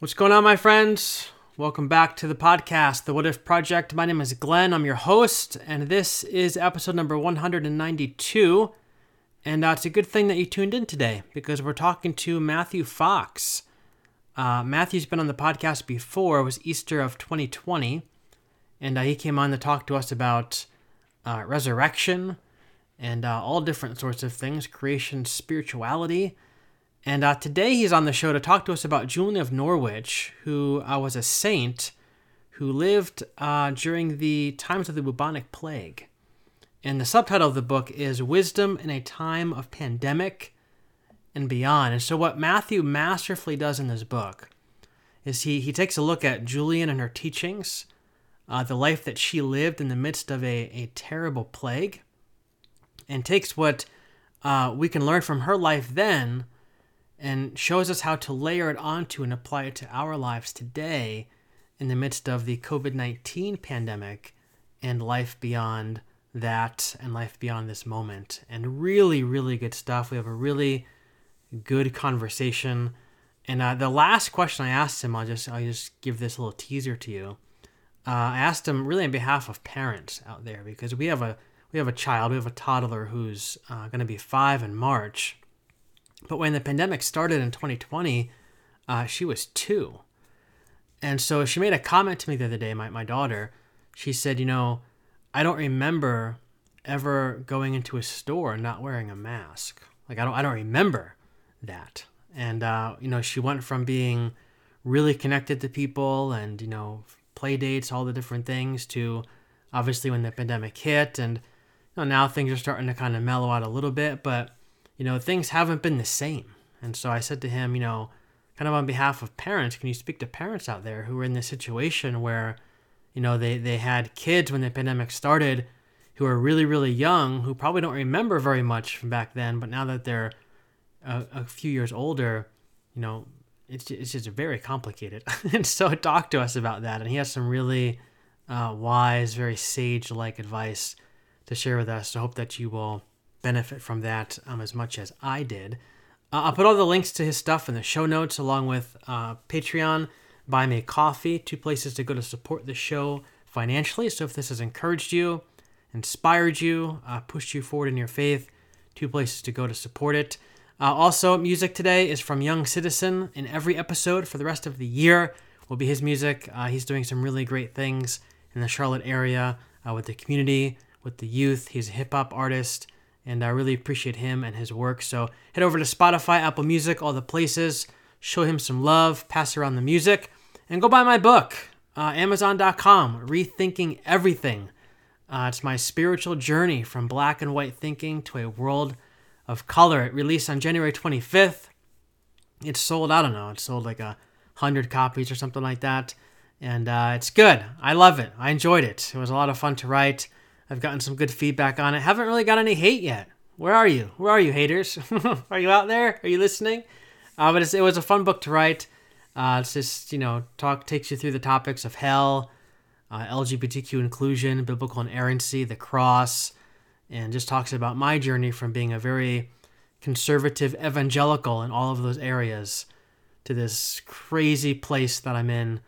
What's going on, my friends? Welcome back to the podcast, The What If Project. My name is Glenn. I'm your host, and this is episode number 192. And it's a good thing that you tuned in today because we're talking to Matthew Fox. Matthew's been on the podcast before. It was Easter of 2020, and he came on to talk to us about resurrection and all different sorts of things, creation, spirituality. And today he's on the show to talk to us about Julian of Norwich, who was a saint who lived during the times of the bubonic plague. And the subtitle of the book is Wisdom in a Time of Pandemic and Beyond. And so what Matthew masterfully does in this book is he takes a look at Julian and her teachings, the life that she lived in the midst of a terrible plague, and takes what we can learn from her life then and shows us how to layer it onto and apply it to our lives today in the midst of the COVID-19 pandemic and life beyond that and life beyond this moment. And really, really good stuff. We have a really good conversation. And the last question I asked him, I'll just give this little teaser to you. I asked him really on behalf of parents out there because we have a toddler who's going to be 5 in March. But when the pandemic started in 2020, she was 2. And so she made a comment to me the other day, my daughter. She said, I don't remember ever going into a store and not wearing a mask. Like, I don't remember that. And, she went from being really connected to people and, play dates, all the different things, to obviously when the pandemic hit. And now things are starting to kind of mellow out a little bit, but things haven't been the same. And so I said to him, kind of on behalf of parents, can you speak to parents out there who are in this situation where, they had kids when the pandemic started who are really, really young, who probably don't remember very much from back then, but now that they're a few years older, it's just very complicated. And so talk to us about that. And he has some really wise, very sage-like advice to share with us. So I hope that you will benefit from that as much as I did. I'll put all the links to his stuff in the show notes, along with Patreon, Buy Me a Coffee, 2 places to go to support the show financially. So if this has encouraged you, inspired you, pushed you forward in your faith, 2 places to go to support it. Also, music today is from Young Citizen. In every episode for the rest of the year will be his music. He's doing some really great things in the Charlotte area with the community, with the youth. He's a hip-hop artist. And I really appreciate him and his work. So head over to Spotify, Apple Music, all the places. Show him some love. Pass around the music. And go buy my book, Amazon.com, Rethinking Everything. It's my spiritual journey from black and white thinking to a world of color. It released on January 25th. It's sold, it's sold like 100 copies or something like that. And it's good. I love it. I enjoyed it. It was a lot of fun to write. I've gotten some good feedback on it. Haven't really got any hate yet. Where are you? Where are you, haters? Are you out there? Are you listening? But it was a fun book to write. It's just, takes you through the topics of hell, LGBTQ inclusion, biblical inerrancy, the cross, and just talks about my journey from being a very conservative evangelical in all of those areas to this crazy place that I'm in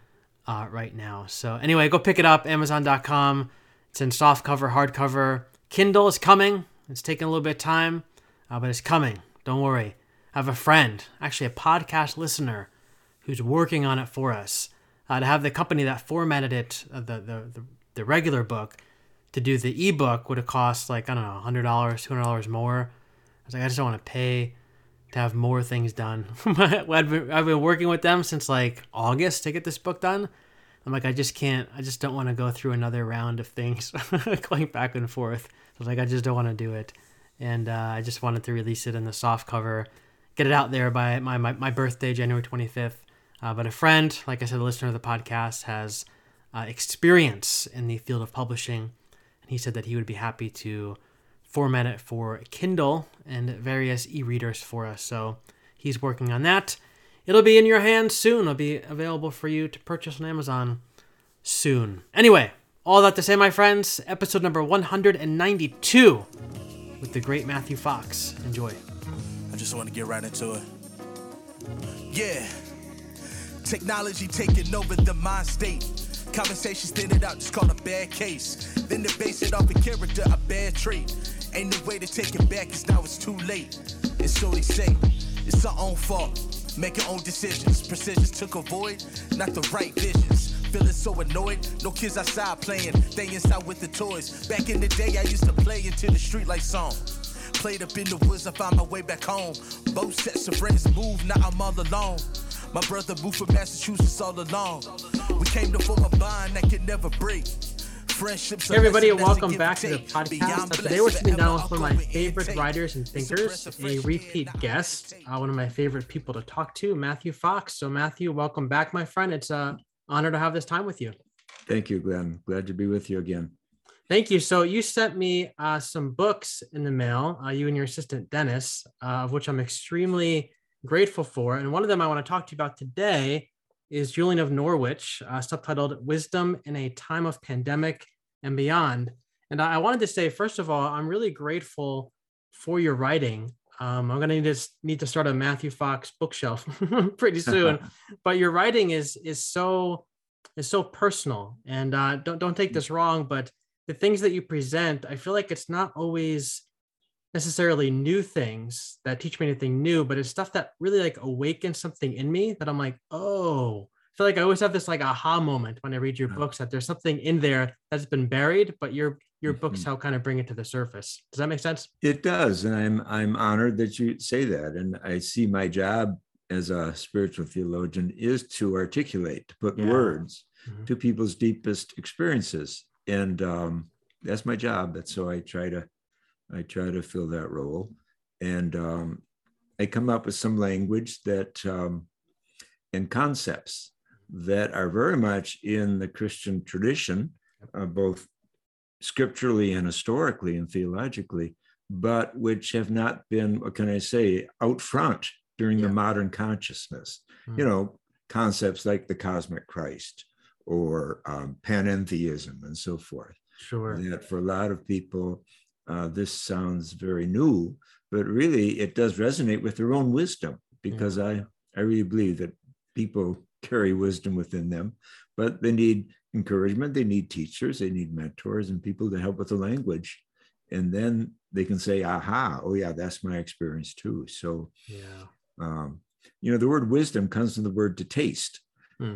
right now. So anyway, go pick it up, Amazon.com. It's in softcover, hardcover. Kindle is coming. It's taking a little bit of time, but it's coming. Don't worry. I have a friend, actually a podcast listener, who's working on it for us to have the company that formatted it, the regular book, to do the ebook would have cost like, $100, $200 more. I was like, I just don't want to pay to have more things done. I've been working with them since like August to get this book done. I'm like, I just don't want to go through another round of things going back and forth. So I just don't want to do it. And I just wanted to release it in the soft cover, get it out there by my birthday, January 25th. But a friend, like I said, a listener of the podcast, has experience in the field of publishing. And he said that he would be happy to format it for Kindle and various e-readers for us. So he's working on that. It'll be in your hands soon. It'll be available for you to purchase on Amazon soon. Anyway, all that to say, my friends, episode number 192 with the great Matthew Fox. Enjoy. I just want to get right into it. Yeah. Technology taking over the mind state. Conversations thinning out, just called a bad case. Then they base it off a character, a bad trait. Ain't no way to take it back, cause now it's too late. And so they say, it's our own fault. Make our own decisions. Precisions took a void, not the right visions. Feeling so annoyed, no kids outside playing. They inside with the toys. Back in the day, I used to play into the streetlight song. Played up in the woods, I found my way back home. Both sets of friends moved, now I'm all alone. My brother moved from Massachusetts all along. We came to form a bond that could never break. Friendships. Hey everybody, welcome back to the podcast. Today we're sitting down with one of my favorite writers and thinkers, a repeat guest, one of my favorite people to talk to, Matthew Fox. So Matthew, welcome back, my friend. It's an honor to have this time with you. Thank you, Glenn. Glad to be with you again. Thank you. So you sent me some books in the mail, you and your assistant, Dennis, of which I'm extremely grateful for. And one of them I want to talk to you about today is Julian of Norwich, subtitled Wisdom in a Time of Pandemic and Beyond. And I wanted to say, first of all, I'm really grateful for your writing. I'm going to need to start a Matthew Fox bookshelf pretty soon, but your writing is so personal. And don't take this wrong, but the things that you present, I feel like it's not always necessarily new things that teach me anything new, but it's stuff that really like awakens something in me that I'm like, oh, I feel like I always have this like aha moment when I read your books, that there's something in there that's been buried, but your books help kind of bring it to the surface. Does that make sense? It does. And I'm honored that you say that. And I see my job as a spiritual theologian is to articulate, to put words to people's deepest experiences. And that's my job. That's so I try to fill that role. And I come up with some language that and concepts that are very much in the Christian tradition, both scripturally and historically and theologically, but which have not been, what can I say, out front during the modern consciousness. You know, concepts like the cosmic Christ, or panentheism and so forth. Sure. And that for a lot of people, this sounds very new, but really it does resonate with their own wisdom, because I really believe that people carry wisdom within them, but they need encouragement, they need teachers, they need mentors and people to help with the language. And then they can say, aha, oh yeah, that's my experience too. So, you know, the word wisdom comes from the word to taste,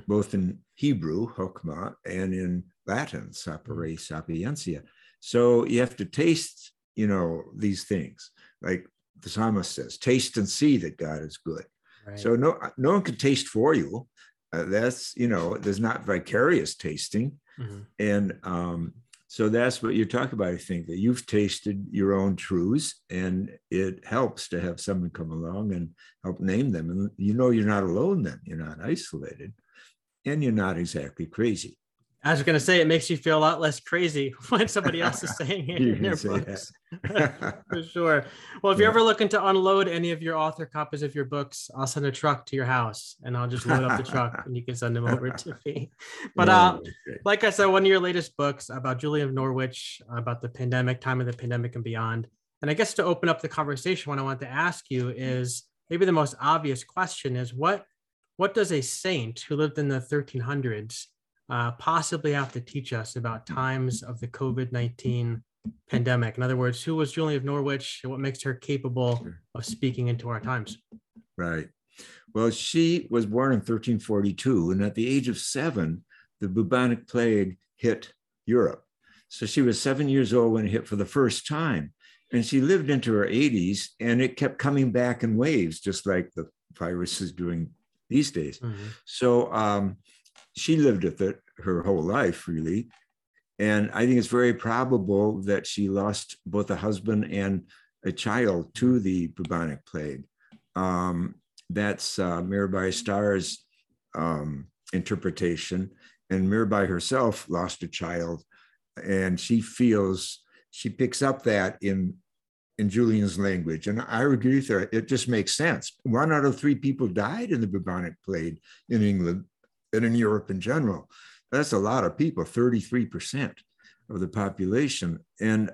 both in Hebrew, chokmah, and in Latin, sapientia. So you have to taste, you know, these things. Like the psalmist says, taste and see that God is good. Right. So no one can taste for you. That's, you know, there's not vicarious tasting. And so that's what you're talking about, I think, that you've tasted your own truths, and it helps to have someone come along and help name them. And you know you're not alone then, you're not isolated. And you're not exactly crazy. I was going to say, it makes you feel a lot less crazy when somebody else is saying it in their books. For sure. Well, if you're ever looking to unload any of your author copies of your books, I'll send a truck to your house and I'll just load up the truck and you can send them over to me. But like I said, one of your latest books about Julian of Norwich, about the pandemic, time of the pandemic and beyond. And I guess to open up the conversation, what I want to ask you is maybe the most obvious question is what does a saint who lived in the 1300s possibly have to teach us about times of the COVID-19 pandemic? In other words, who was Julian of Norwich and what makes her capable of speaking into our times? Right. Well, she was born in 1342, and at the age of 7, the bubonic plague hit Europe. So she was 7 years old when it hit for the first time, and she lived into her 80s, and it kept coming back in waves, just like the virus is doing these days. So she lived with it her whole life, really. And I think it's very probable that she lost both a husband and a child to the bubonic plague. That's Mirabai Starr's interpretation. And Mirabai herself lost a child. And she picks up that in Julian's language. And I agree with her, it just makes sense. 1 out of 3 people died in the bubonic plague in England and in Europe in general. That's a lot of people, 33% of the population. And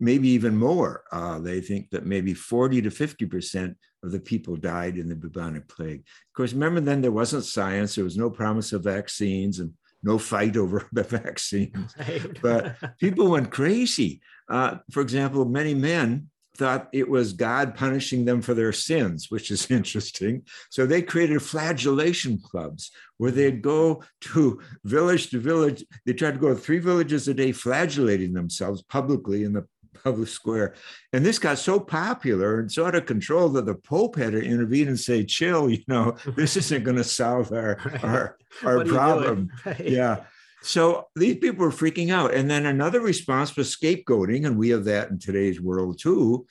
maybe even more. They think that maybe 40 to 50% of the people died in the bubonic plague. Of course, remember then there wasn't science. There was no promise of vaccines and no fight over the vaccines. Right. But people went crazy. For example, many men thought it was God punishing them for their sins, which is interesting. So they created flagellation clubs where they'd go to village. They tried to go to 3 villages a day, flagellating themselves publicly in the public square. And this got so popular and so out of control that the Pope had to intervene and say, chill, you know, this isn't going to solve our problem. Right. Yeah. So these people were freaking out. And then another response was scapegoating. And we have that in today's world too.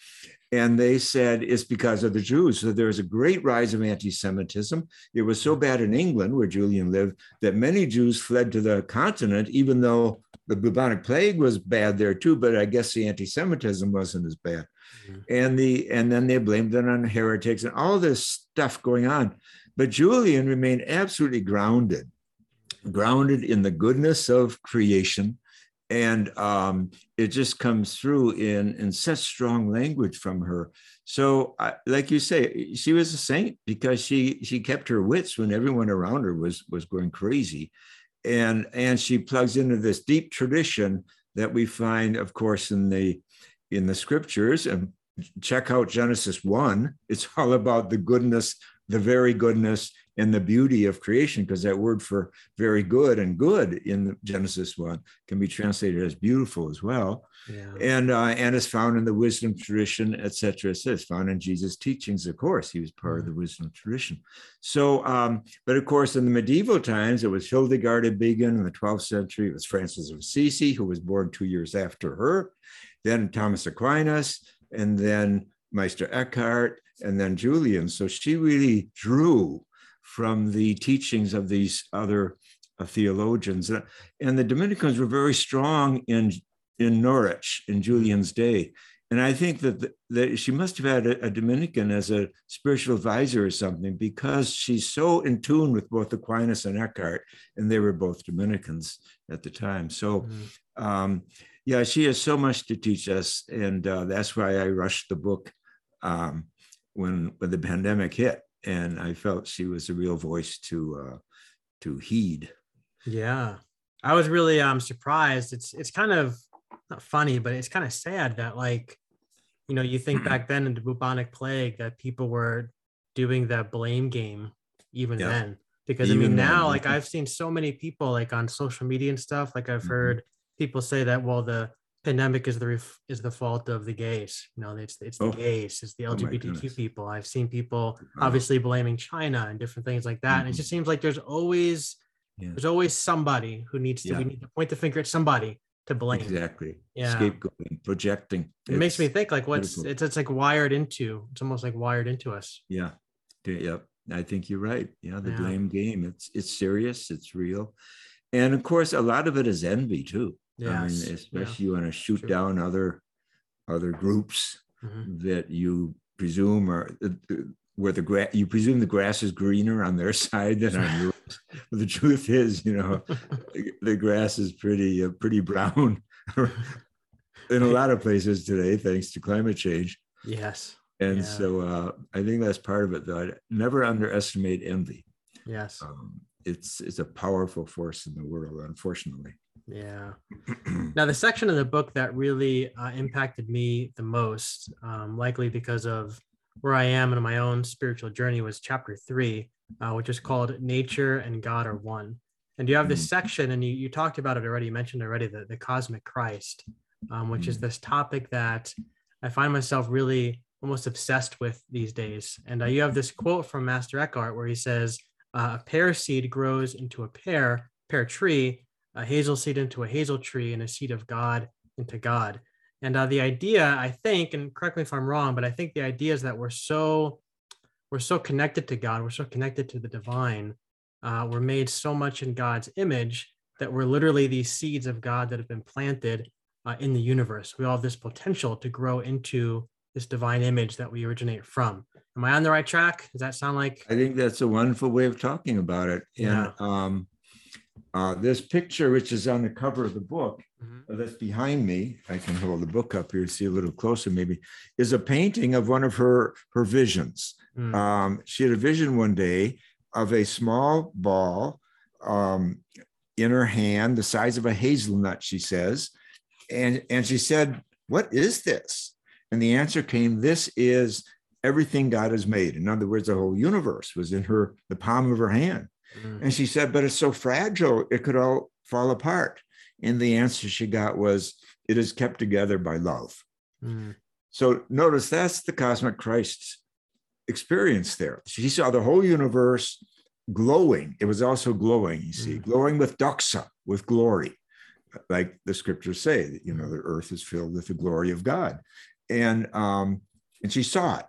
And they said it's because of the Jews. So there was a great rise of anti-Semitism. It was so bad in England, where Julian lived, that many Jews fled to the continent, even though the bubonic plague was bad there too, but I guess the anti-Semitism wasn't as bad. Mm-hmm. And then they blamed it on heretics and all this stuff going on. But Julian remained absolutely grounded in the goodness of creation. And it just comes through in such strong language from her. So like you say, she was a saint because she kept her wits when everyone around her was going crazy. And she plugs into this deep tradition that we find, of course, in the scriptures. And check out Genesis 1. It's all about the goodness, the very goodness and the beauty of creation, because that word for very good and good in Genesis 1 can be translated as beautiful as well. Yeah. And it's found in the wisdom tradition, et cetera. It's found in Jesus' teachings, of course. He was part of the wisdom tradition. So, but of course, in the medieval times, it was Hildegard of Bingen in the 12th century. It was Francis of Assisi, who was born 2 years after her. Then Thomas Aquinas, and then Meister Eckhart, and then Julian. So she really drew from the teachings of these other theologians. And the Dominicans were very strong in Norwich in Julian's day. And I think that she must have had a Dominican as a spiritual advisor or something, because she's so in tune with both Aquinas and Eckhart, and they were both Dominicans at the time. So, yeah, she has so much to teach us. And that's why I rushed the book when the pandemic hit. And I felt she was a real voice to heed. Yeah, I was really surprised. It's kind of not funny, but it's kind of sad that, like, you know, you think back then in the bubonic plague that people were doing that blame game even then, because even I mean now, like, I've seen so many people, like, on social media and stuff, like, I've heard people say that, well, the pandemic is the fault of the gays. You know, it's the gays, it's the LGBTQ people. I've seen people obviously blaming China and different things like that. And it just seems like there's always somebody who needs to, we need to point the finger at somebody to blame. Exactly. Yeah. Scapegoating, projecting. It makes me think, like, it's like wired into, it's almost like wired into us. Yeah. Yep. I think you're right. Yeah. The blame game. It's serious. It's real. And of course, a lot of it is envy too. Yes. I mean, especially you want to shoot down other groups that you presume are you presume the grass is greener on their side than on yours. But the truth is, you know, the grass is pretty brown in a lot of places today, thanks to climate change. Yes. And so I think that's part of it, though. I'd never underestimate envy. Yes. It's a powerful force in the world, unfortunately. Yeah. Now, the section of the book that really impacted me the most, likely because of where I am in my own spiritual journey, was chapter 3, which is called Nature and God Are One. And you have this section, and you talked about it already, you mentioned already the cosmic Christ, which is this topic that I find myself really almost obsessed with these days. And you have this quote from Master Eckhart where he says, a pear seed grows into a pear tree, a hazel seed into a hazel tree, and a seed of God into God. And the idea, I think, and correct me if I'm wrong, but I think the idea is that we're so connected to God, we're so connected to the divine, we're made so much in God's image that we're literally these seeds of God that have been planted in the universe. We all have this potential to grow into this divine image that we originate from. Am I on the right track? Does that sound like? I think that's a wonderful way of talking about it. And, This picture, which is on the cover of the book, that's behind me, I can hold the book up here, see a little closer maybe, is a painting of one of her visions. She had a vision one day of a small ball in her hand, the size of a hazelnut, she says. And she said, what is this? And the answer came, this is everything God has made. In other words, the whole universe was in the palm of her hand. And she said, but it's so fragile, it could all fall apart. And the answer she got was, it is kept together by love. So notice that's the cosmic Christ experience there. She saw the whole universe glowing. It was also glowing, you see, glowing with doxa, with glory. Like the scriptures say, that, you know, the earth is filled with the glory of God. And she saw it.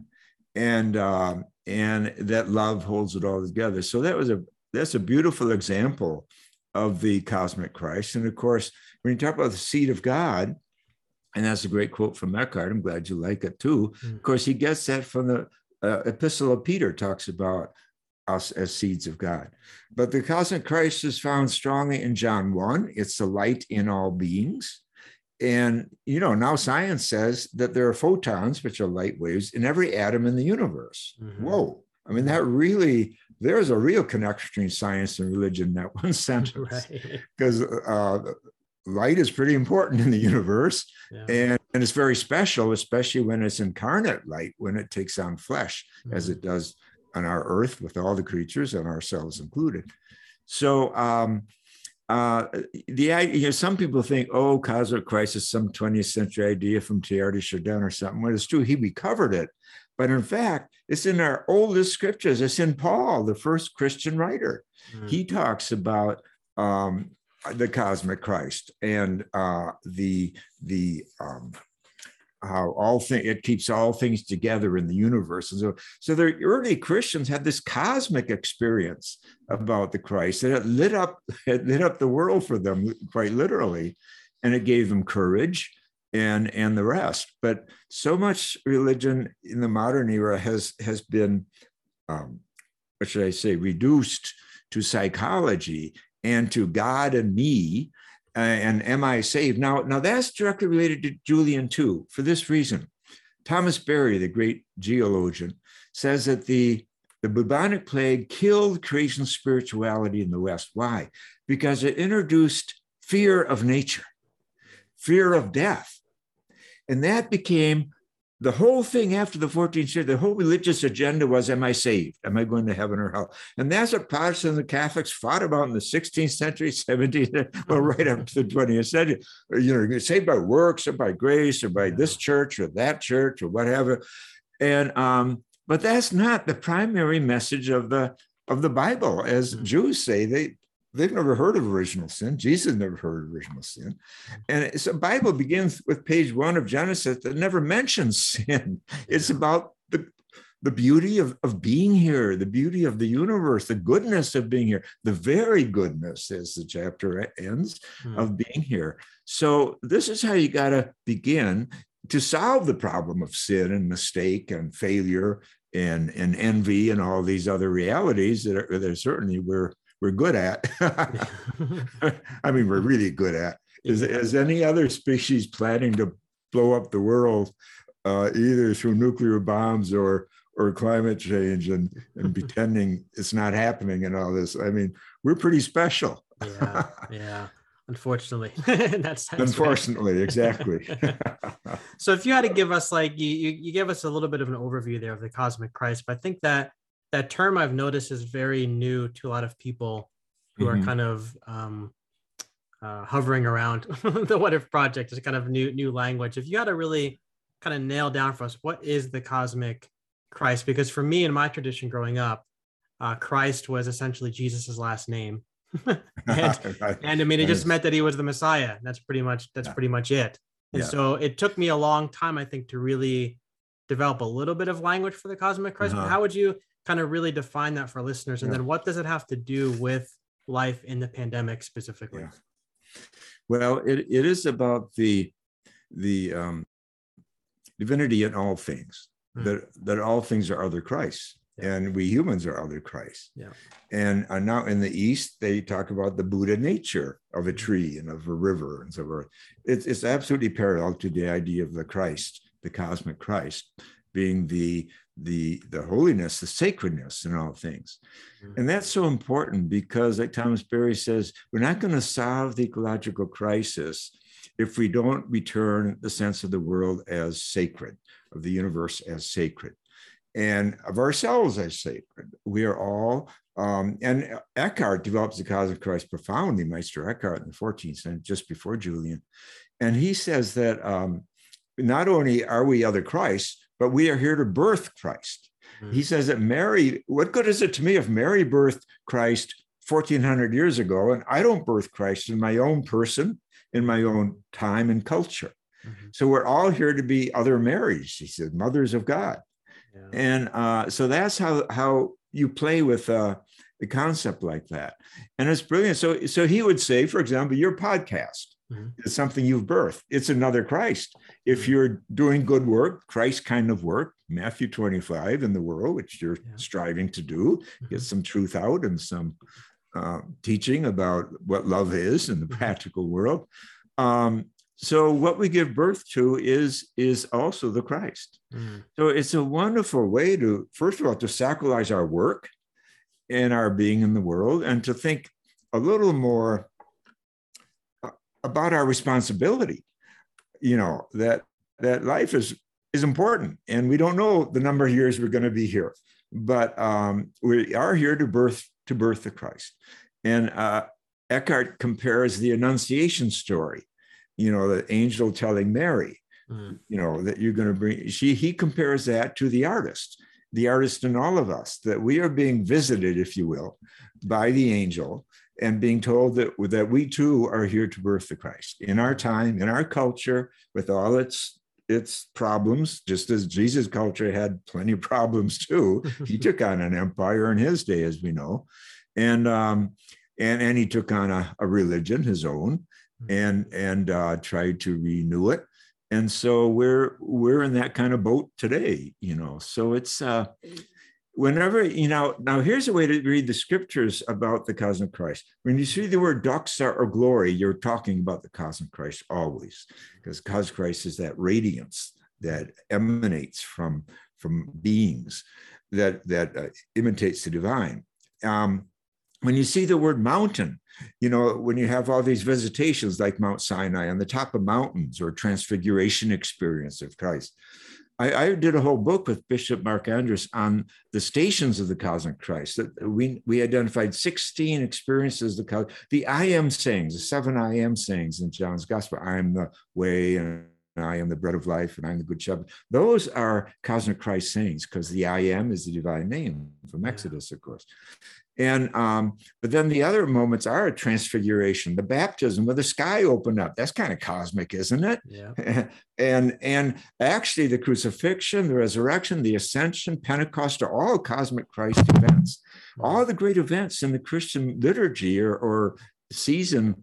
And that love holds it all together. So that was that's a beautiful example of the cosmic Christ. And of course, when you talk about the seed of God, and that's a great quote from Eckhart, I'm glad you like it too. Of course, he gets that from the Epistle of Peter, talks about us as seeds of God. But the cosmic Christ is found strongly in John 1. It's the light in all beings. And, you know, now science says that there are photons, which are light waves, in every atom in the universe. Whoa. I mean, that really, there's a real connection between science and religion in that one sentence. Because light is pretty important in the universe. And it's very special, especially when it's incarnate light, when it takes on flesh, as it does on our earth with all the creatures and ourselves included. So, you know, some people think, oh, cosmic Christ is some 20th century idea from Thierry Chardin or something. Well, it's true, he recovered it. But in fact, it's in our oldest scriptures. It's in Paul, the first Christian writer. He talks about the cosmic Christ and how all things, it keeps all things together in the universe. And so the early Christians had this cosmic experience about the Christ that it lit up the world for them, quite literally, and it gave them courage. And the rest, but so much religion in the modern era has been, what should I say, reduced to psychology and to God and me, and am I saved? Now that's directly related to Julian too, for this reason. Thomas Berry, the great geologian, says that the bubonic plague killed creation spirituality in the West. Why? Because it introduced fear of nature, fear of death. And that became the whole thing after the 14th century. The whole religious agenda was, am I saved? Am I going to heaven or hell? And that's what Protestants and Catholics fought about in the 16th century, 17th, well, right up to the 20th century. You know, saved by works or by grace or by this church or that church or whatever. And but that's not the primary message of the Bible. As Jews say, they've never heard of original sin. Jesus never heard of original sin. And so the Bible begins with page 1 of Genesis that never mentions sin. It's about the beauty of being here, the beauty of the universe, the goodness of being here, the very goodness, as the chapter ends, of being here. So this is how you got to begin to solve the problem of sin and mistake and failure and envy and all these other realities that certainly we're good at. I mean, we're really good at. As any other species planning to blow up the world, either through nuclear bombs or climate change and pretending it's not happening and all this. I mean, we're pretty special. Yeah. Unfortunately, unfortunately, exactly. So, if you had to give us, like, you gave us a little bit of an overview there of the cosmic Christ, but I think that term I've noticed is very new to a lot of people who are kind of hovering around the What If Project. Is kind of new language. If you had to really kind of nail down for us, what is the cosmic Christ? Because for me, in my tradition growing up, Christ was essentially Jesus's last name. And I mean, it just meant that he was the Messiah. That's pretty much it. And so it took me a long time, I think, to really develop a little bit of language for the cosmic Christ. But how would you kind of really define that for listeners? And then what does it have to do with life in the pandemic specifically? Well, it is about the divinity in all things, that all things are other Christs. Yeah. And we humans are other Christ. Yeah. And now in the East, they talk about the Buddha nature of a tree and of a river and so forth. It's absolutely parallel to the idea of the Christ, the cosmic Christ, being the holiness, the sacredness in all things. Mm-hmm. And that's so important because, like Thomas Berry says, we're not going to solve the ecological crisis if we don't return the sense of the world as sacred, of the universe as sacred, and of ourselves as sacred. We are all, and Eckhart develops the cosmic Christ profoundly, Meister Eckhart in the 14th century, just before Julian. And he says that not only are we other Christ, but we are here to birth Christ. Mm-hmm. He says that Mary, what good is it to me if Mary birthed Christ 1400 years ago and I don't birth Christ in my own person, in my own time and culture? Mm-hmm. So we're all here to be other Marys, he said, mothers of God. Yeah. And so that's how you play with the concept like that. And it's brilliant. So he would say, for example, your podcast, mm-hmm. is something you've birthed. It's another Christ. If you're doing good work, Christ kind of work, Matthew 25 in the world, which you're striving to do, mm-hmm. get some truth out and some teaching about what love is in the practical world. So what we give birth to is also the Christ. Mm-hmm. So it's a wonderful way to, first of all, to sacralize our work and our being in the world, and to think a little more about our responsibility, you know, that life is important. And we don't know the number of years we're going to be here, but we are here to birth the Christ. And Eckhart compares the Annunciation story, you know, the angel telling Mary, mm. you know, that you're going to bring, he compares that to the artist in all of us, that we are being visited, if you will, by the angel, and being told that we too are here to birth the Christ in our time, in our culture, with all its problems, just as Jesus' culture had plenty of problems too. He took on an empire in his day, as we know, and he took on a religion, his own, and tried to renew it. And so we're in that kind of boat today, you know. So it's whenever, you know, now here's a way to read the scriptures about the cosmic Christ. When you see the word doxa or glory, you're talking about the cosmic Christ always, because cosmic Christ is that radiance that emanates from beings that imitates the divine. When you see the word mountain, you know, when you have all these visitations like Mount Sinai on the top of mountains or transfiguration experience of Christ. I did a whole book with Bishop Mark Andrus on the stations of the cosmic Christ. We identified 16 experiences of the I am sayings, the 7 I am sayings in John's gospel. I am the way, and I am the bread of life, and I am the good shepherd. Those are cosmic Christ sayings, because the I am is the divine name from Exodus, of course. And but then the other moments are a transfiguration, the baptism where the sky opened up. That's kind of cosmic, isn't it? Yeah. and actually the crucifixion, the resurrection, the ascension, Pentecost are all cosmic Christ events. All the great events in the Christian liturgy or season,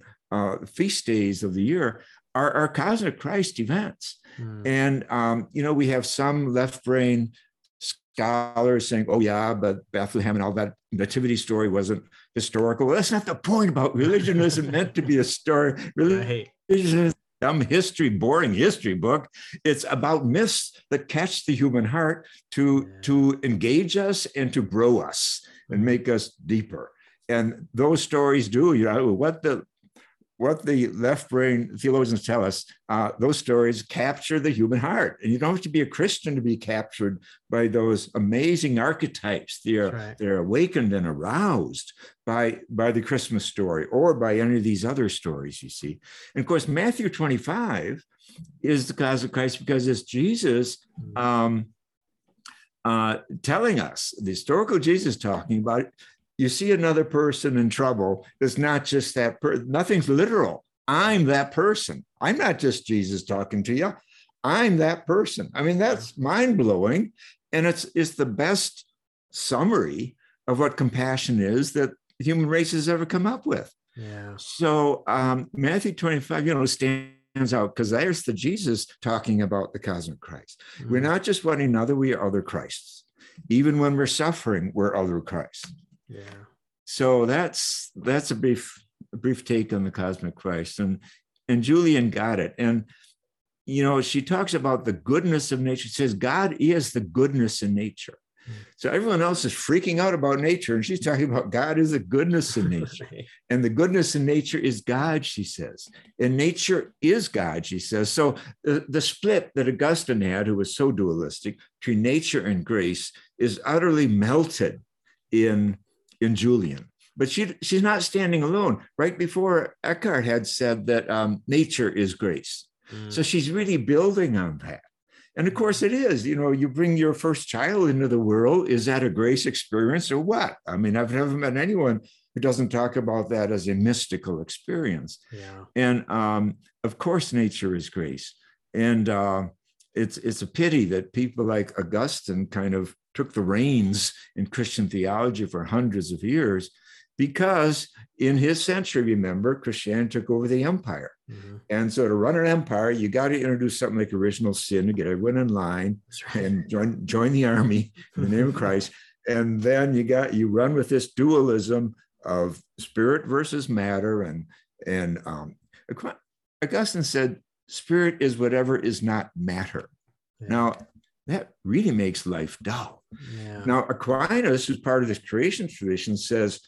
feast days of the year, are cosmic Christ events. Mm. And you know, we have some left brain scholars saying, oh yeah, but Bethlehem and all that nativity story wasn't historical. Well, that's not the point about religion. Isn't meant to be a story. Religion is dumb history, boring history book. It's about myths that catch the human heart to engage us and to grow us and make us deeper. And those stories do, you know, what the left brain theologians tell us, those stories capture the human heart. And you don't have to be a Christian to be captured by those amazing archetypes. They're awakened and aroused by the Christmas story or by any of these other stories you see. And of course, Matthew 25 is the cosmic Christ because it's Jesus telling us, the historical Jesus talking about it. You see another person in trouble. It's not just that person. Nothing's literal. I'm that person. I'm not just Jesus talking to you. I'm that person. I mean, that's mind-blowing. And it's the best summary of what compassion is that the human race has ever come up with. Yeah. So Matthew 25, you know, stands out because there's the Jesus talking about the cosmic Christ. Mm. We're not just one another. We are other Christs. Even when we're suffering, we're other Christ. Yeah. So that's a brief take on the cosmic Christ, and Julian got it. And you know, she talks about the goodness of nature. She says God is the goodness in nature. So everyone else is freaking out about nature, and she's talking about God is the goodness in nature. And the goodness in nature is God, she says. And nature is God, she says. So the split that Augustine had, who was so dualistic, between nature and grace is utterly melted in Julian. But she's not standing alone. Right before, Eckhart had said that nature is grace. Mm. So she's really building on that. And of course it is, you know, you bring your first child into the world. Is that a grace experience or what? I mean, I've never met anyone who doesn't talk about that as a mystical experience. Yeah. And of course, nature is grace. And it's a pity that people like Augustine kind of took the reins in Christian theology for hundreds of years, because in his century, remember, Christianity took over the empire. Mm-hmm. And so to run an empire, you got to introduce something like original sin to get everyone in line. That's right. And join the army in the name of Christ. And then you run with this dualism of spirit versus matter. And Augustine said, spirit is whatever is not matter. Yeah. Now, that really makes life dull. Yeah. Now, Aquinas, who's part of this creation tradition, says,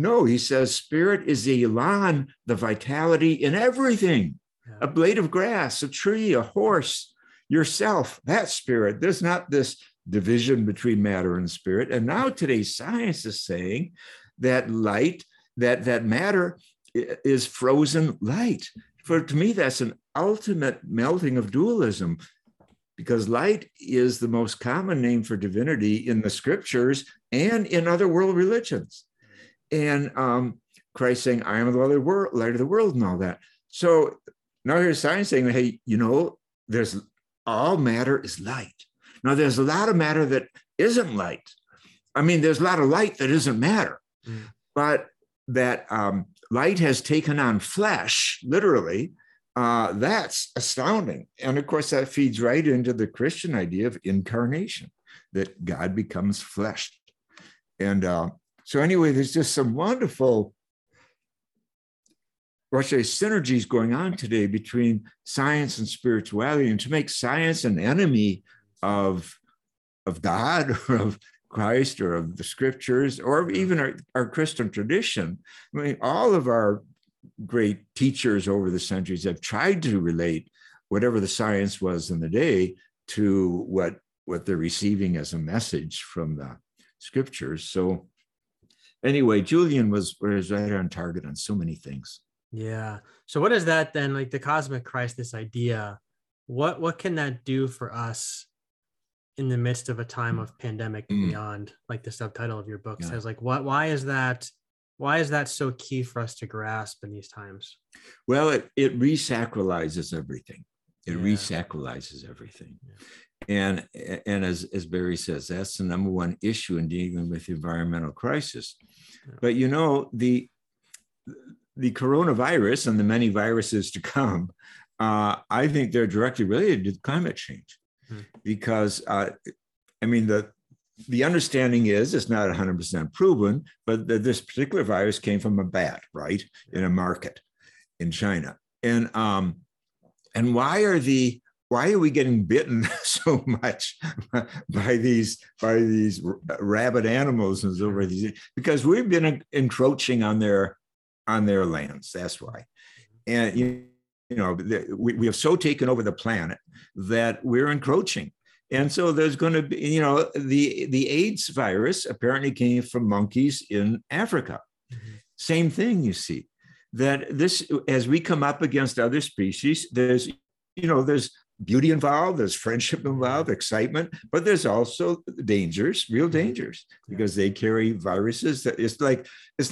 no, he says, spirit is the elan, the vitality in everything. Yeah. A blade of grass, a tree, a horse, yourself, that's spirit. There's not this division between matter and spirit. And now today's science is saying that light, that matter is frozen light. To me, that's an ultimate melting of dualism, because light is the most common name for divinity in the scriptures and in other world religions. And Christ saying, I am the light of the world and all that. So now here's science saying, hey, you know, there's all matter is light. Now there's a lot of matter that isn't light. I mean, there's a lot of light that isn't matter, but that light has taken on flesh, literally. That's astounding. And of course that feeds right into the Christian idea of incarnation, that God becomes flesh. And, so anyway, there's just some wonderful, or say, synergies going on today between science and spirituality, and to make science an enemy of God or of Christ or of the scriptures or even our Christian tradition. I mean, all of our great teachers over the centuries have tried to relate whatever the science was in the day to what they're receiving as a message from the scriptures. So anyway, Julian was right on target on so many things. Yeah. So what is that then, like the cosmic Christ, this idea, what can that do for us in the midst of a time of pandemic and beyond, like the subtitle of your book says, like, why is that so key for us to grasp in these times? Well, it resacralizes everything. It resacralizes everything. Yeah. And as Berry says, that's the number one issue in dealing with the environmental crisis. Yeah. But you know, the coronavirus and the many viruses to come, I think they're directly related to climate change. Because, I mean, the understanding is, it's not 100% proven, but that this particular virus came from a bat, right? In a market in China. And why are we getting bitten so much by these rabid animals and so forth? Because we've been encroaching on their lands. That's why. And you know, we have so taken over the planet that we're encroaching. And so there's going to be, you know, the AIDS virus apparently came from monkeys in Africa. Mm-hmm. Same thing, you see, that this, as we come up against other species, there's, you know, there's beauty involved, there's friendship involved, excitement, but there's also dangers, real dangers, because they carry viruses. That it's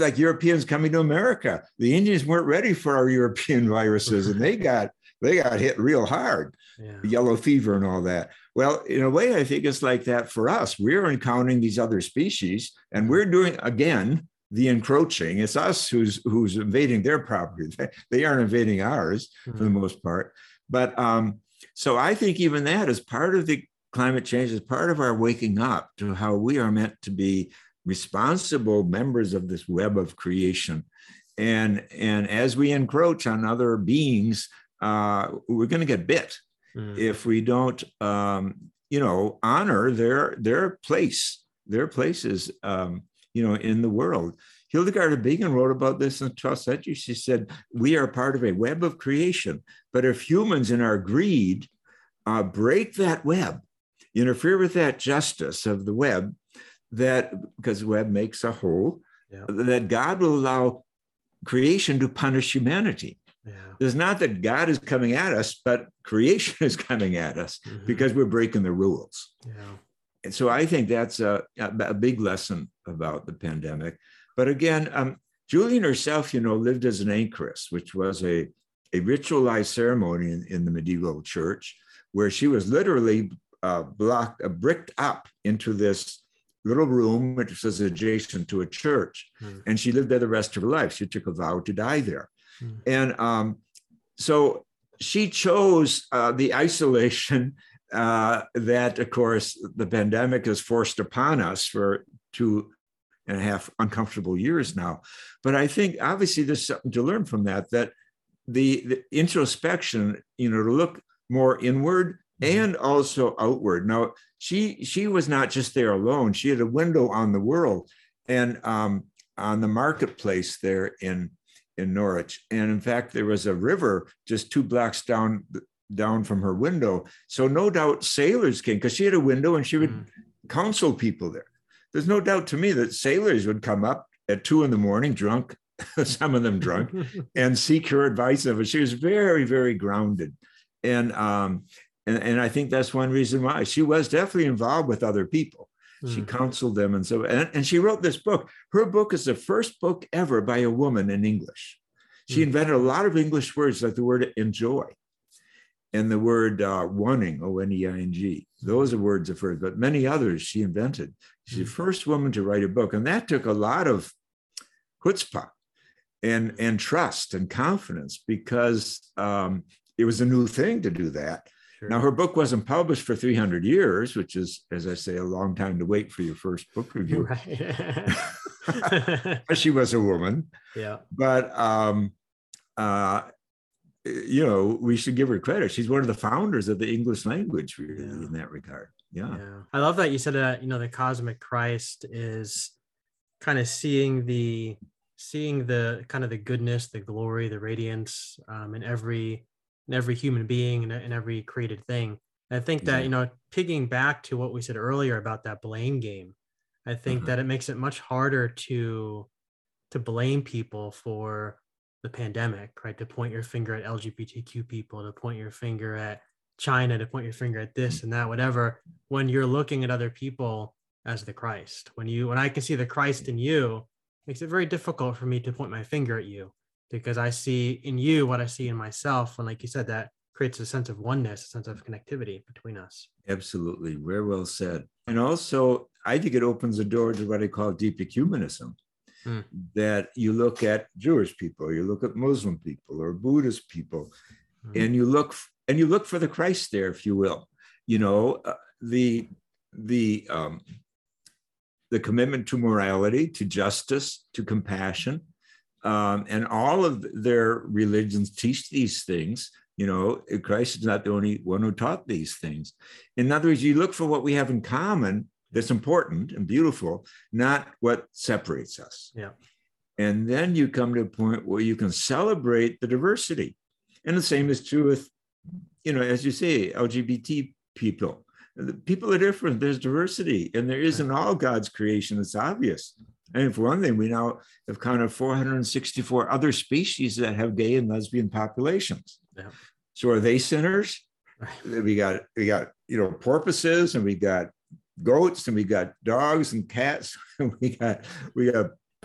like Europeans coming to America. The Indians weren't ready for our European viruses, and they got hit real hard, yellow fever and all that. Well, in a way, I think it's like that for us. We're encountering these other species, and we're doing, again, the encroaching. It's us who's invading their property. They aren't invading ours for the most part. But so I think even that is part of the climate change is part of our waking up to how we are meant to be responsible members of this web of creation. And as we encroach on other beings, we're going to get bit if we don't, you know, honor their place, their places, you know, in the world. Hildegard of Bingen wrote about this in the 12th century. She said, we are part of a web of creation, but if humans in our greed break that web, interfere with that justice of the web, that because the web makes a whole, that God will allow creation to punish humanity. Yeah. It's not that God is coming at us, but creation is coming at us because we're breaking the rules. Yeah. And so I think that's a big lesson about the pandemic. But again, Julian herself, you know, lived as an anchoress, which was a ritualized ceremony in the medieval church, where she was literally bricked up into this little room, which was adjacent to a church. And she lived there the rest of her life. She took a vow to die there. And so she chose the isolation that, of course, the pandemic has forced upon us for 2.5 uncomfortable years now. But I think, obviously, there's something to learn from that, that the introspection, you know, to look more inward and also outward. Now, she was not just there alone. She had a window on the world and on the marketplace there in Norwich. And in fact, there was a river just 2 blocks down from her window. So no doubt sailors came, because she had a window and she would counsel people there. There's no doubt to me that sailors would come up at 2 in the morning, drunk, some of them drunk, and seek her advice of it. She was very, very grounded. And I think that's one reason why. She was definitely involved with other people. She counseled them and so, and she wrote this book. Her book is the first book ever by a woman in English. She invented a lot of English words, like the word enjoy and the word wanting, O-N-E-I-N-G. Those are words of hers, but many others she invented. She's the first woman to write a book, and that took a lot of chutzpah and trust and confidence, because it was a new thing to do that. Sure. Now, her book wasn't published for 300 years, which is, as I say, a long time to wait for your first book review. Right. She was a woman. Yeah. But, you know, we should give her credit. She's one of the founders of the English language, really, in that regard. Yeah. I love that you said that, you know, the cosmic Christ is kind of seeing the kind of the goodness, the glory, the radiance in every human being and every created thing. And I think that, you know, pigging back to what we said earlier about that blame game, I think that it makes it much harder to blame people for the pandemic, right? To point your finger at LGBTQ people, to point your finger at China, to point your finger at this and that, whatever, when you're looking at other people as the Christ. When I can see the Christ in you, it makes it very difficult for me to point my finger at you, because I see in you what I see in myself. And like you said, that creates a sense of oneness, a sense of connectivity between us. Absolutely. Very well said. And also, I think it opens the door to what I call deep ecumenism, that you look at Jewish people, you look at Muslim people or Buddhist people, and you look for the Christ there, if you will. You know, the commitment to morality, to justice, to compassion. And all of their religions teach these things. You know, Christ is not the only one who taught these things. In other words, you look for what we have in common that's important and beautiful, not what separates us. Yeah. And then you come to a point where you can celebrate the diversity. And the same is true with, you know, as you say, LGBT people. People are different. There's diversity, and there is in all God's creation. It's obvious. And for one thing, we now have counted 464 other species that have gay and lesbian populations. Yeah. So are they sinners? Right. We got you know, porpoises, and we got goats, and we got dogs and cats, and we got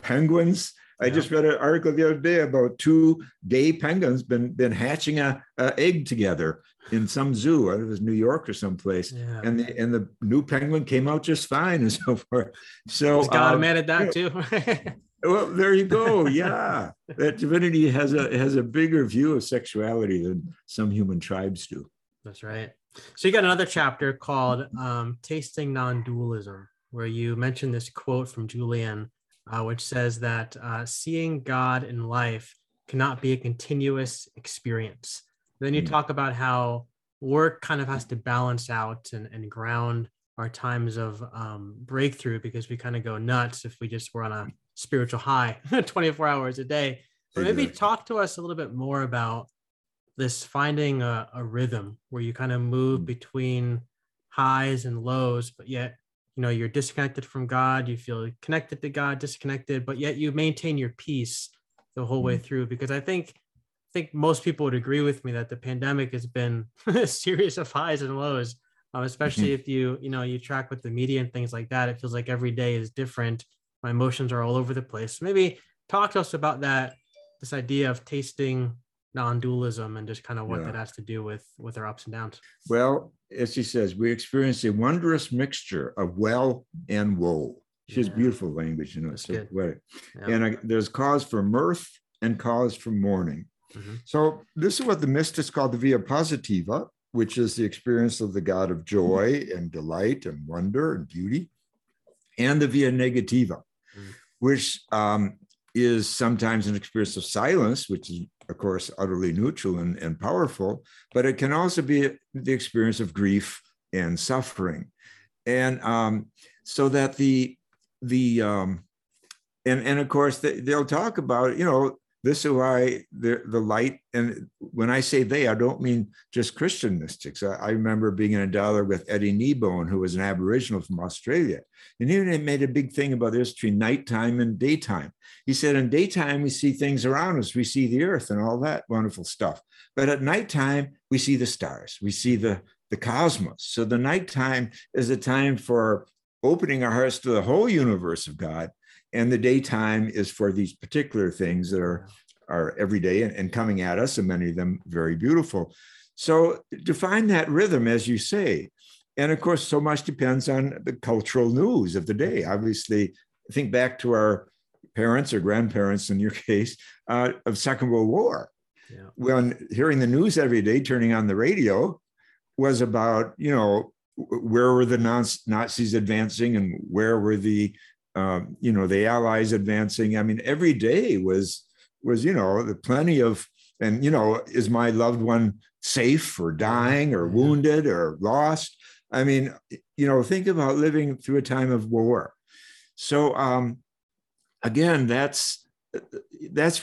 penguins. Yeah. I just read an article the other day about 2 gay penguins been hatching an egg together in some zoo. I think it was New York or someplace, and the new penguin came out just fine and so forth. So God mad at that too. Well, there you go. Yeah, that divinity has a bigger view of sexuality than some human tribes do. That's right. So you got another chapter called Tasting Non-Dualism, where you mentioned this quote from Julian, which says that seeing God in life cannot be a continuous experience. Then you talk about how work kind of has to balance out and ground our times of breakthrough, because we kind of go nuts if we just were on a spiritual high 24 hours a day. But maybe talk to us a little bit more about this finding a rhythm where you kind of move between highs and lows, but yet, you know, you're disconnected from God, you feel connected to God, disconnected, but yet you maintain your peace the whole way through. Because I think most people would agree with me that the pandemic has been a series of highs and lows, especially if you track with the media and things like that. It feels like every day is different. My emotions are all over the place. So maybe talk to us about that, this idea of tasting non-dualism and just kind of what that has to do with our ups and downs. Well, as she says, we experience a wondrous mixture of well and woe. She has beautiful language, you know, it's so poetic. Yeah. And there's cause for mirth and cause for mourning. Mm-hmm. So this is what the mystics call the via positiva, which is the experience of the God of joy and delight and wonder and beauty, and the via negativa, which is sometimes an experience of silence, which is, of course, utterly neutral and powerful, but it can also be the experience of grief and suffering. And so that and of course, they'll talk about, you know, this is why the light, and when I say they, I don't mean just Christian mystics. I remember being in a dialogue with Eddie Kneebone, who was an Aboriginal from Australia. And he made a big thing about this between nighttime and daytime. He said, in daytime, we see things around us. We see the earth and all that wonderful stuff. But at nighttime, we see the stars. We see the cosmos. So the nighttime is a time for opening our hearts to the whole universe of God. And the daytime is for these particular things that are every day and coming at us, and many of them very beautiful. So to find that rhythm, as you say, and of course, so much depends on the cultural news of the day. Obviously, think back to our parents or grandparents, in your case, of Second World War, when hearing the news every day, turning on the radio, was about, you know, where were the Nazis advancing and where were the the Allies advancing. I mean, every day was, you know, plenty of, and, you know, is my loved one safe or dying or wounded or lost? I mean, you know, think about living through a time of war. So again, that's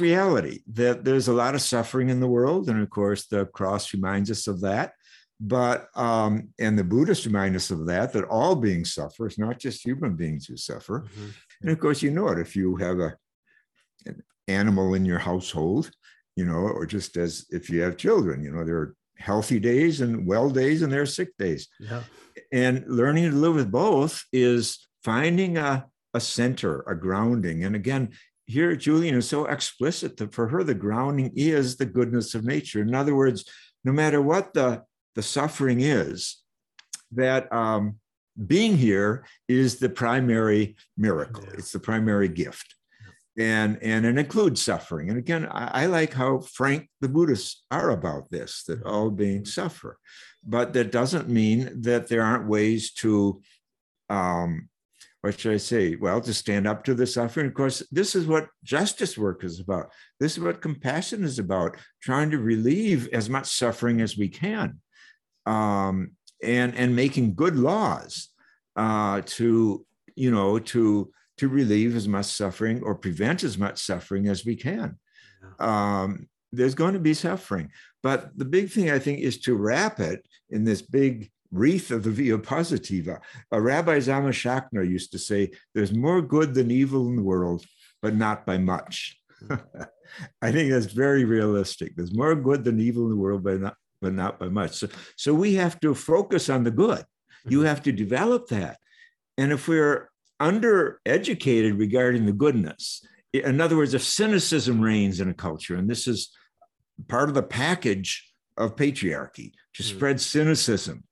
reality, that there's a lot of suffering in the world. And of course, the cross reminds us of that. But, and the Buddhists remind us of that all beings suffer. It's not just human beings who suffer. Mm-hmm. And of course, you know it, if you have an animal in your household, you know, or just as if you have children, you know, there are healthy days and well days and there are sick days. Yeah. And learning to live with both is finding a center, a grounding. And again, here Julian is so explicit that for her, the grounding is the goodness of nature. In other words, no matter what the suffering is, that being here is the primary miracle. Yeah. It's the primary gift. Yeah. And it includes suffering. And again, I like how frank the Buddhists are about this, that all beings suffer. But that doesn't mean that there aren't ways to, to stand up to the suffering. Of course, this is what justice work is about. This is what compassion is about, trying to relieve as much suffering as we can. And making good laws to relieve as much suffering or prevent as much suffering as we can. There's going to be suffering. But the big thing, I think, is to wrap it in this big wreath of the via positiva. Rabbi Zama Shachner used to say, there's more good than evil in the world, but not by much. I think that's very realistic. There's more good than evil in the world, but not by much. So we have to focus on the good. You have to develop that. And if we're undereducated regarding the goodness, in other words, if cynicism reigns in a culture, and this is part of the package of patriarchy, to spread cynicism,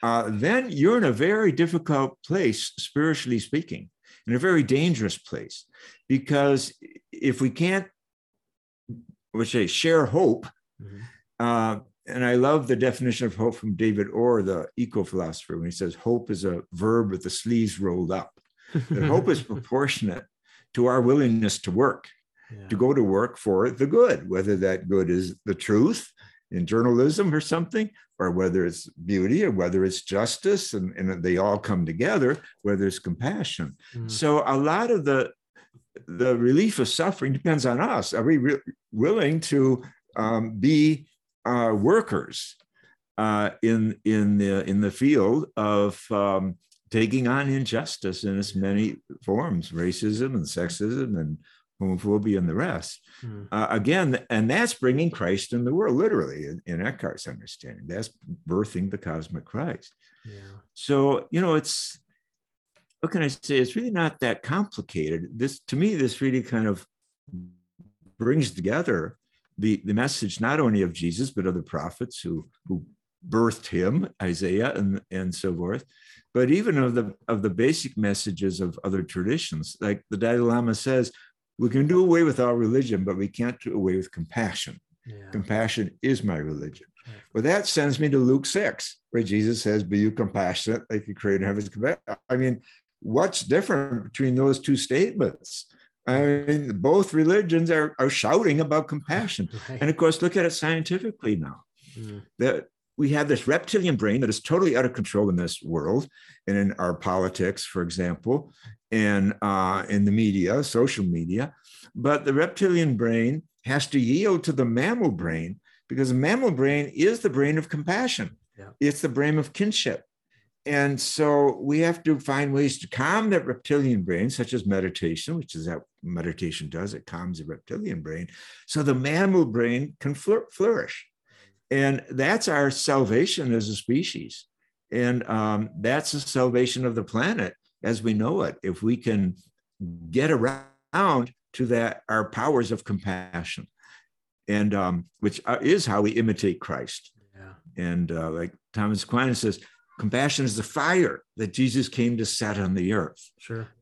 then you're in a very difficult place, spiritually speaking, in a very dangerous place. Because if we can't share hope, And I love the definition of hope from David Orr, the eco-philosopher, when he says hope is a verb with the sleeves rolled up. That hope is proportionate to our willingness to work, to go to work for the good, whether that good is the truth in journalism or something, or whether it's beauty, or whether it's justice, and they all come together, whether it's compassion. So a lot of the relief of suffering depends on us. Are we willing to be workers in the field of taking on injustice in its many forms, racism and sexism and homophobia and the rest? Again, and that's bringing Christ in the world, literally, in Eckhart's understanding. That's birthing the cosmic Christ. So, you know, it's, what can I say? It's really not that complicated. This, to me, this really kind of brings together the message not only of Jesus, but of the prophets who birthed him, Isaiah and so forth, but even of the basic messages of other traditions. Like the Dalai Lama says, we can do away with our religion, but we can't do away with compassion. Compassion is my religion. Well, that sends me to Luke 6, where Jesus says, be you compassionate like your Creator in heaven is compassionate. I mean, what's different between those two statements? I mean, both religions are shouting about compassion. And of course, look at it scientifically now. That we have this reptilian brain that is totally out of control in this world and in our politics, for example, and in the media, social media. But the reptilian brain has to yield to the mammal brain, because the mammal brain is the brain of compassion. It's the brain of kinship. And so we have to find ways to calm that reptilian brain, such as meditation, which is what meditation does. It calms the reptilian brain, so the mammal brain can flourish. And that's our salvation as a species. And that's the salvation of the planet as we know it, if we can get around to that, our powers of compassion, and which is how we imitate Christ. And like Thomas Aquinas says, compassion is the fire that Jesus came to set on the earth.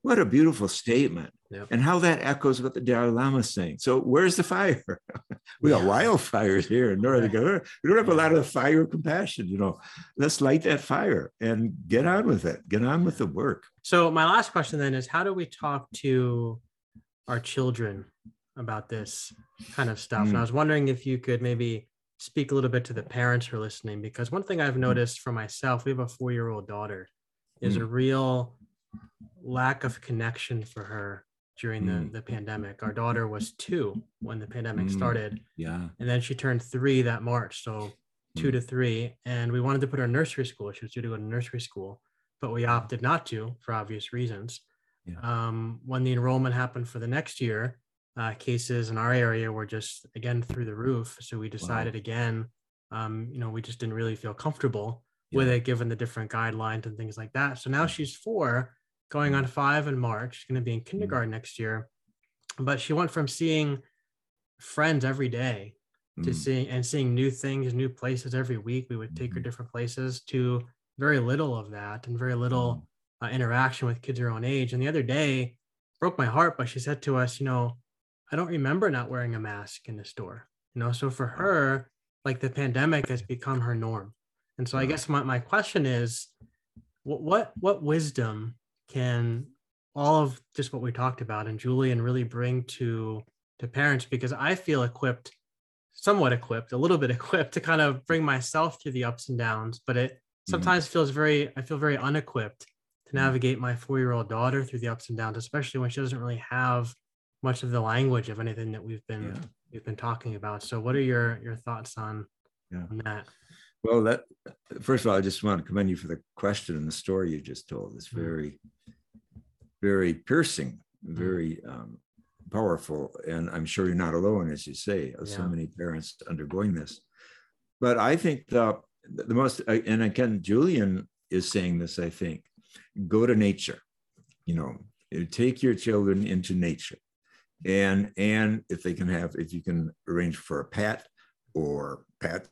What a beautiful statement. And how that echoes what the Dalai Lama is saying. So where's the fire? We got wildfires here in Northern California. We don't have a lot of the fire of compassion, you know. Let's light that fire and get on with it. Get on with the work. So my last question then is, how do we talk to our children about this kind of stuff? And I was wondering if you could maybe speak a little bit to the parents who are listening, because one thing I've noticed for myself, we have a 4-year-old daughter, is a real lack of connection for her during the pandemic. Our daughter was 2 when the pandemic started. And then she turned 3 that March, so 2 to 3. And we wanted to put her in nursery school. She was due to go to nursery school, but we opted not to for obvious reasons. When the enrollment happened for the next year, cases in our area were just, again, through the roof. So we decided again, you know, we just didn't really feel comfortable with it, given the different guidelines and things like that. So now she's 4, going on 5 in March. She's going to be in kindergarten next year. But she went from seeing friends every day to seeing new things, new places every week. We would take her different places, to very little of that and very little interaction with kids her own age. And the other day, broke my heart, but she said to us, you know, I don't remember not wearing a mask in the store, you know? So for her, like, the pandemic has become her norm. And so I guess my question is, what wisdom can all of just what we talked about and Julian really bring to parents? Because I feel equipped, somewhat equipped, a little bit equipped to kind of bring myself through the ups and downs, but it sometimes feels I feel very unequipped to navigate my 4-year-old daughter through the ups and downs, especially when she doesn't really have much of the language of anything that we've been talking about. So what are your thoughts on that? Well, that, first of all, I just want to commend you for the question and the story you just told. It's very, very piercing, very powerful. And I'm sure you're not alone, as you say, of so many parents undergoing this. But I think the most, and again, Julian is saying this, I think, go to nature, you know, take your children into nature. And if you can arrange for a pet or pets,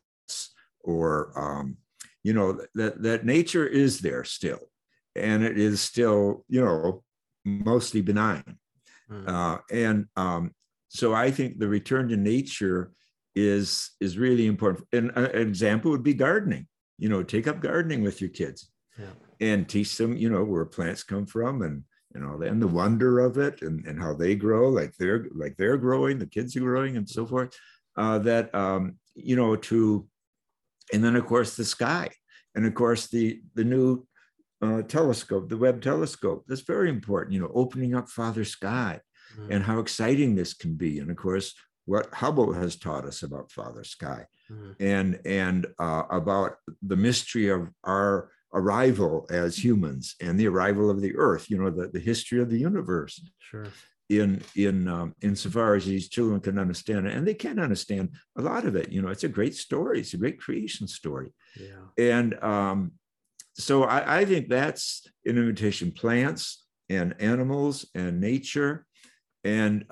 or you know, that nature is there still, and it is still, you know, mostly benign. So I think the return to nature is really important. And an example would be gardening. You know, take up gardening with your kids, and teach them, you know, where plants come from and all that, and the wonder of it, and how they grow, like they're growing, the kids are growing, and so forth. You know, and then of course the sky, and of course the new telescope, the Webb telescope. That's very important. You know, opening up Father Sky, and how exciting this can be, and of course what Hubble has taught us about Father Sky, and about the mystery of our arrival as humans and the arrival of the Earth, you know, the history of the universe. Sure. Insofar as these children can understand it, and they can understand a lot of it. You know, it's a great story. It's a great creation story. Yeah. And so I think that's an invitation: plants and animals and nature. And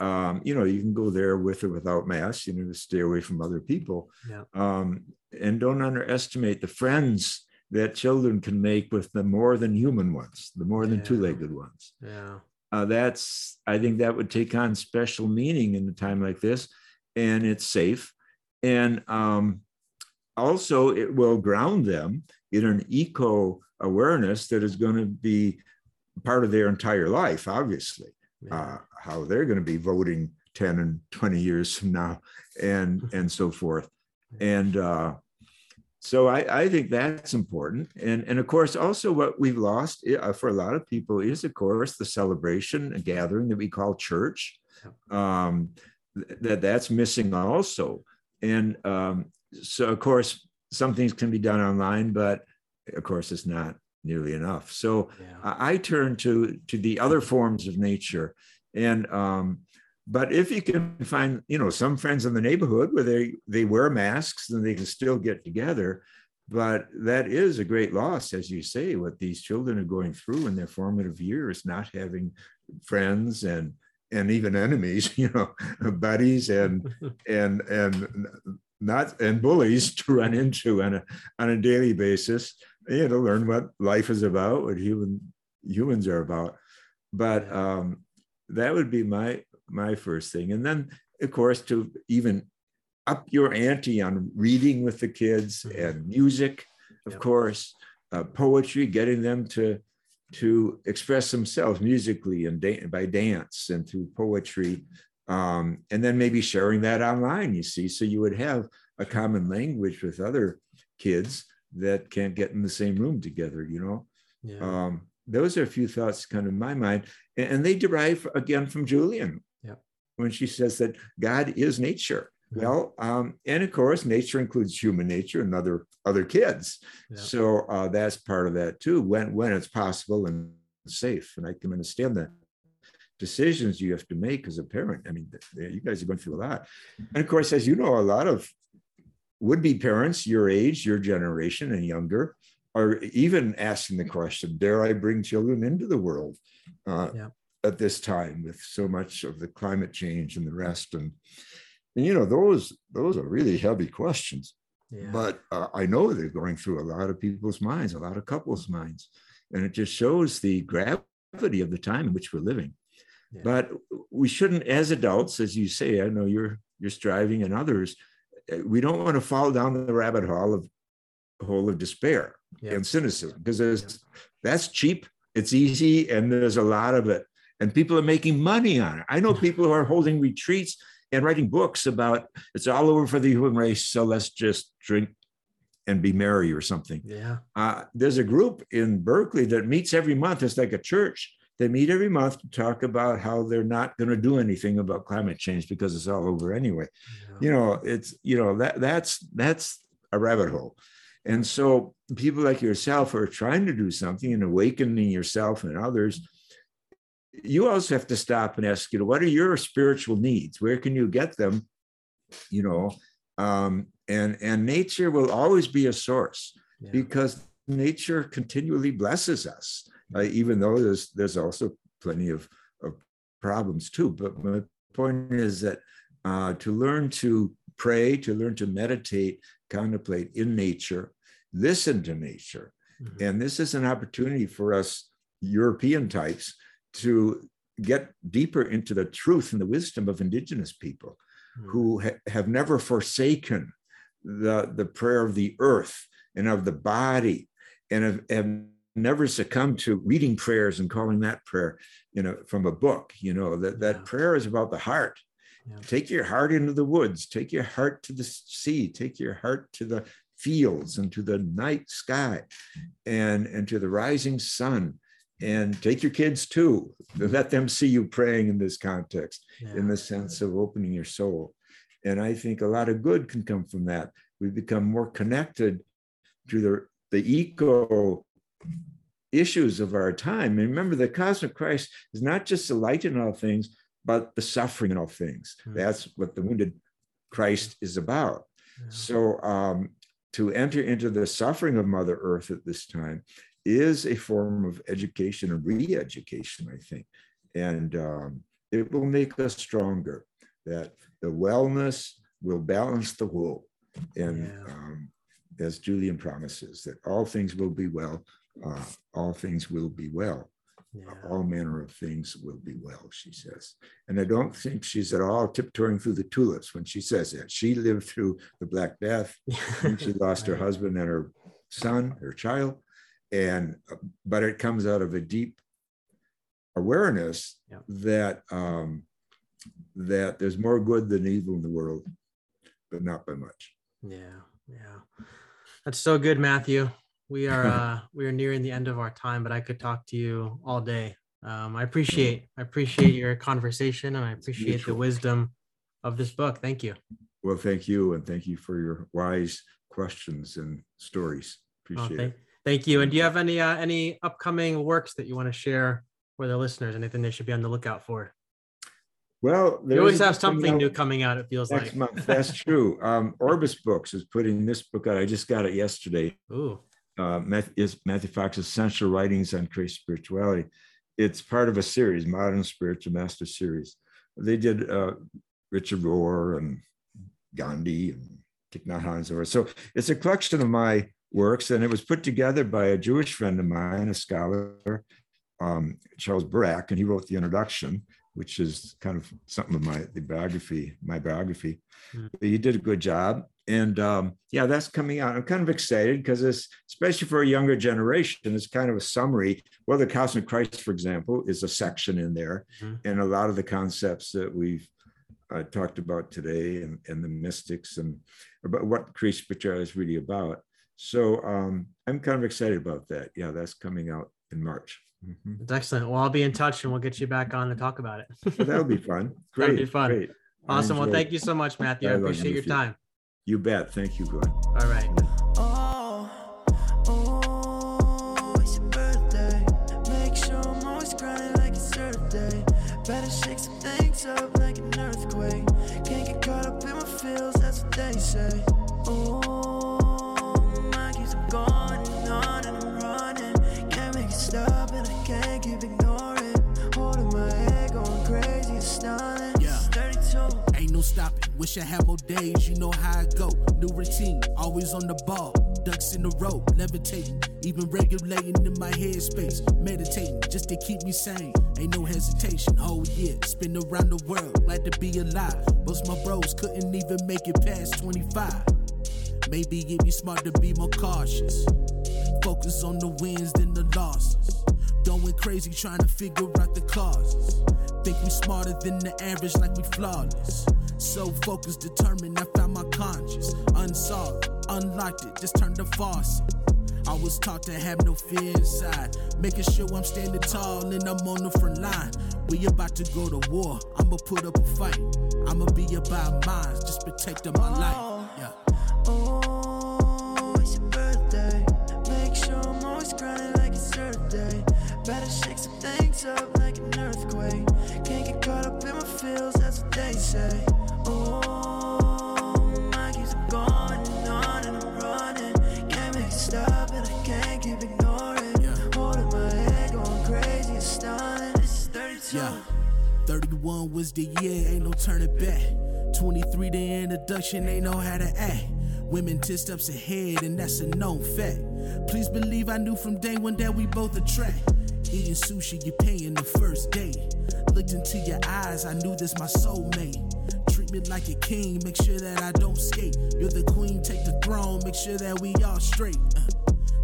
you know, you can go there with or without masks. You know, to stay away from other people. Yeah. And don't underestimate the friends that children can make with the more than human ones, the more than two-legged ones. Yeah. I think that would take on special meaning in a time like this, and it's safe. And also it will ground them in an eco awareness that is going to be part of their entire life, obviously, how they're going to be voting 10 and 20 years from now and so forth. And so I think that's important. And of course, also what we've lost for a lot of people is, of course, the celebration and gathering that we call church. That's missing also. And so, of course, some things can be done online, but of course, it's not nearly enough. So I turn to the other forms of nature. And but if you can find, you know, some friends in the neighborhood where they wear masks, then they can still get together. But that is a great loss, as you say, what these children are going through in their formative years, not having friends and even enemies, you know, buddies and not and bullies to run into on a daily basis. You know, learn what life is about, what humans are about. But that would be my first thing. And then, of course, to even up your ante on reading with the kids and music, of course, poetry, getting them to express themselves musically and by dance and through poetry. And then maybe sharing that online, you see. So you would have a common language with other kids that can't get in the same room together, you know. Yeah. Those are a few thoughts kind of in my mind. And they derive, again, from Julian. When she says that God is nature. Well, and of course, nature includes human nature and other kids. So that's part of that too, when it's possible and safe. And I can understand the decisions you have to make as a parent. I mean, you guys are going through a lot. And of course, as you know, a lot of would-be parents your age, your generation and younger, are even asking the question, dare I bring children into the world? At this time, with so much of the climate change and the rest, and you know, those are really heavy questions. But I know they're going through a lot of people's minds, a lot of couples' minds, and it just shows the gravity of the time in which we're living. But we shouldn't, as adults, as you say, I know you're striving, and others, we don't want to fall down the rabbit hole of despair and cynicism, because that's cheap, it's easy, and there's a lot of it. And people are making money on it. I know people who are holding retreats and writing books about it's all over for the human race, so let's just drink and be merry or something. There's a group in Berkeley that meets every month. It's like a church. They meet every month to talk about how they're not going to do anything about climate change because it's all over anyway. You know, it's, you know, that's a rabbit hole. And so people like yourself who are trying to do something and awakening yourself and others, you also have to stop and ask, you know, what are your spiritual needs? Where can you get them? You know, and nature will always be a source because nature continually blesses us, even though there's also plenty of problems too. But my point is that to learn to pray, to learn to meditate, contemplate in nature, listen to nature. And this is an opportunity for us European types to get deeper into the truth and the wisdom of indigenous people who have never forsaken the prayer of the earth and of the body, and have never succumbed to reading prayers and calling that prayer, you know, from a book. You know, that prayer is about the heart. Yeah. Take your heart into the woods, take your heart to the sea, take your heart to the fields and to the night sky and to the rising sun, and take your kids too. Let them see you praying in this context, in the sense of opening your soul. And I think a lot of good can come from that. We become more connected to the eco issues of our time. And remember, the cosmic Christ is not just the light in all things, but the suffering in all things. That's what the wounded Christ is about. So to enter into the suffering of Mother Earth at this time is a form of education and re-education, I think. And it will make us stronger, that the wellness will balance the whole. And as Julian promises, that all things will be well, all things will be well. Yeah. All manner of things will be well, she says. And I don't think she's at all tiptoeing through the tulips when she says that. She lived through the Black Death. And she lost her husband and her son, her child. And but it comes out of a deep awareness that that there's more good than evil in the world, but not by much. Yeah, yeah. That's so good, Matthew. We are nearing the end of our time, but I could talk to you all day. I appreciate your conversation, and I appreciate the wisdom of this book. Thank you. Well, thank you, and thank you for your wise questions and stories. Appreciate it. Thank you. And do you have any upcoming works that you want to share with our listeners? Anything they should be on the lookout for? Well, you always have something new coming out, it feels like. Next month, that's true. Orbis Books is putting this book out. I just got it yesterday. Ooh. Is Matthew Fox's Essential Writings on Christ Spirituality. It's part of a series, Modern Spiritual Master Series. They did Richard Rohr and Gandhi and Thich Nhat Hanh. So it's a collection of my works, and it was put together by a Jewish friend of mine, a scholar, Charles Barak, and he wrote the introduction, which is kind of something of my biography. But he did a good job. And that's coming out. I'm kind of excited because it's, especially for a younger generation, it's kind of a summary. Well, the Cosmic Christ, for example, is a section in there. And a lot of the concepts that we've talked about today and the mystics and about what Christ spirituality is really about. So I'm kind of excited about that. Yeah, that's coming out in March. That's excellent. Well, I'll be in touch and we'll get you back on to talk about it. That'll be fun. Great. That'll be fun. Great. Awesome. Well, thank you so much, Matthew. I appreciate your time. You bet. Thank you, Glenn. All right. It's your birthday. Make sure I'm always crying like it's Saturday. Better shake some things up like an earthquake. Can't get caught up in my feels, that's what they say. Oh, my mind keeps going on and I'm running. Can't make it stop and I can't keep ignoring. Holding my head, going crazy, it's stunning. It's 32. Ain't no stopping. Wish I had more days, you know how I go. New routine, always on the ball. Ducks in the row, levitating. Even regulating in my headspace. Meditating, just to keep me sane. Ain't no hesitation, oh yeah. Spin around the world, glad to be alive. Most my bros couldn't even make it past 25. Maybe it'd be smart to be more cautious. Focus on the wins than the losses. Going crazy, trying to figure out the causes. Think we smarter than the average, like we flawless. So focused, determined, I found my conscience. Unsolved, unlocked it, just turned the faucet. I was taught to have no fear inside. Making sure I'm standing tall and I'm on the front line. We about to go to war, I'ma put up a fight. I'ma be about mine, just protecting my life. Yeah. Oh, it's your birthday. Make sure I'm always crying like it's Saturday. Better shake some things up like an earthquake. Can't get caught up in my feels, that's what they say. Oh, my keeps going on and I'm running. Can't make it stop and I can't keep ignoring. Holding my head, going crazy, it's stunning. This is 32. Yeah. 31 was the year, ain't no turning back. 23, the introduction, ain't know how to act. Women 10 steps ahead and that's a known fact. Please believe I knew from day one that we both attract. Eating sushi, you're paying the first date. Looked into your eyes, I knew this my soulmate. treat me like a king, make sure that I don't skate. You're the queen, take the throne, make sure that we all straight.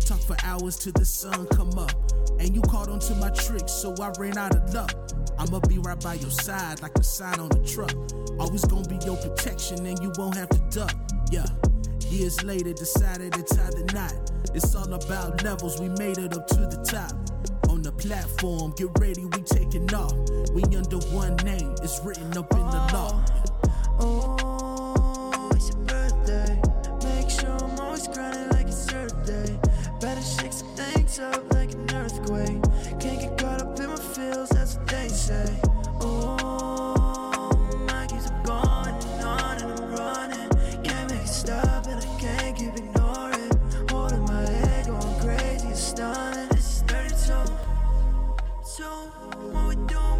Talk for hours till the sun come up, and you caught on to my tricks, so I ran out of luck. I'ma be right by your side like the sign on the truck. Always gonna be your protection and you won't have to duck. Yeah, years later decided to tie the knot. It's all about levels, we made it up to the top. On the platform, get ready, we taking off. We under one name, it's written up in the law. Oh, it's your birthday. Make sure I'm always grinding like it's Thursday. Better shake some things up like an earthquake. Can't get caught up in my feels, that's what they say. Oh, my keeps on and I'm running. Can't make it stop and I can't keep ignoring. Holding my head, going crazy, it's stunning. It's 32, so what we doing?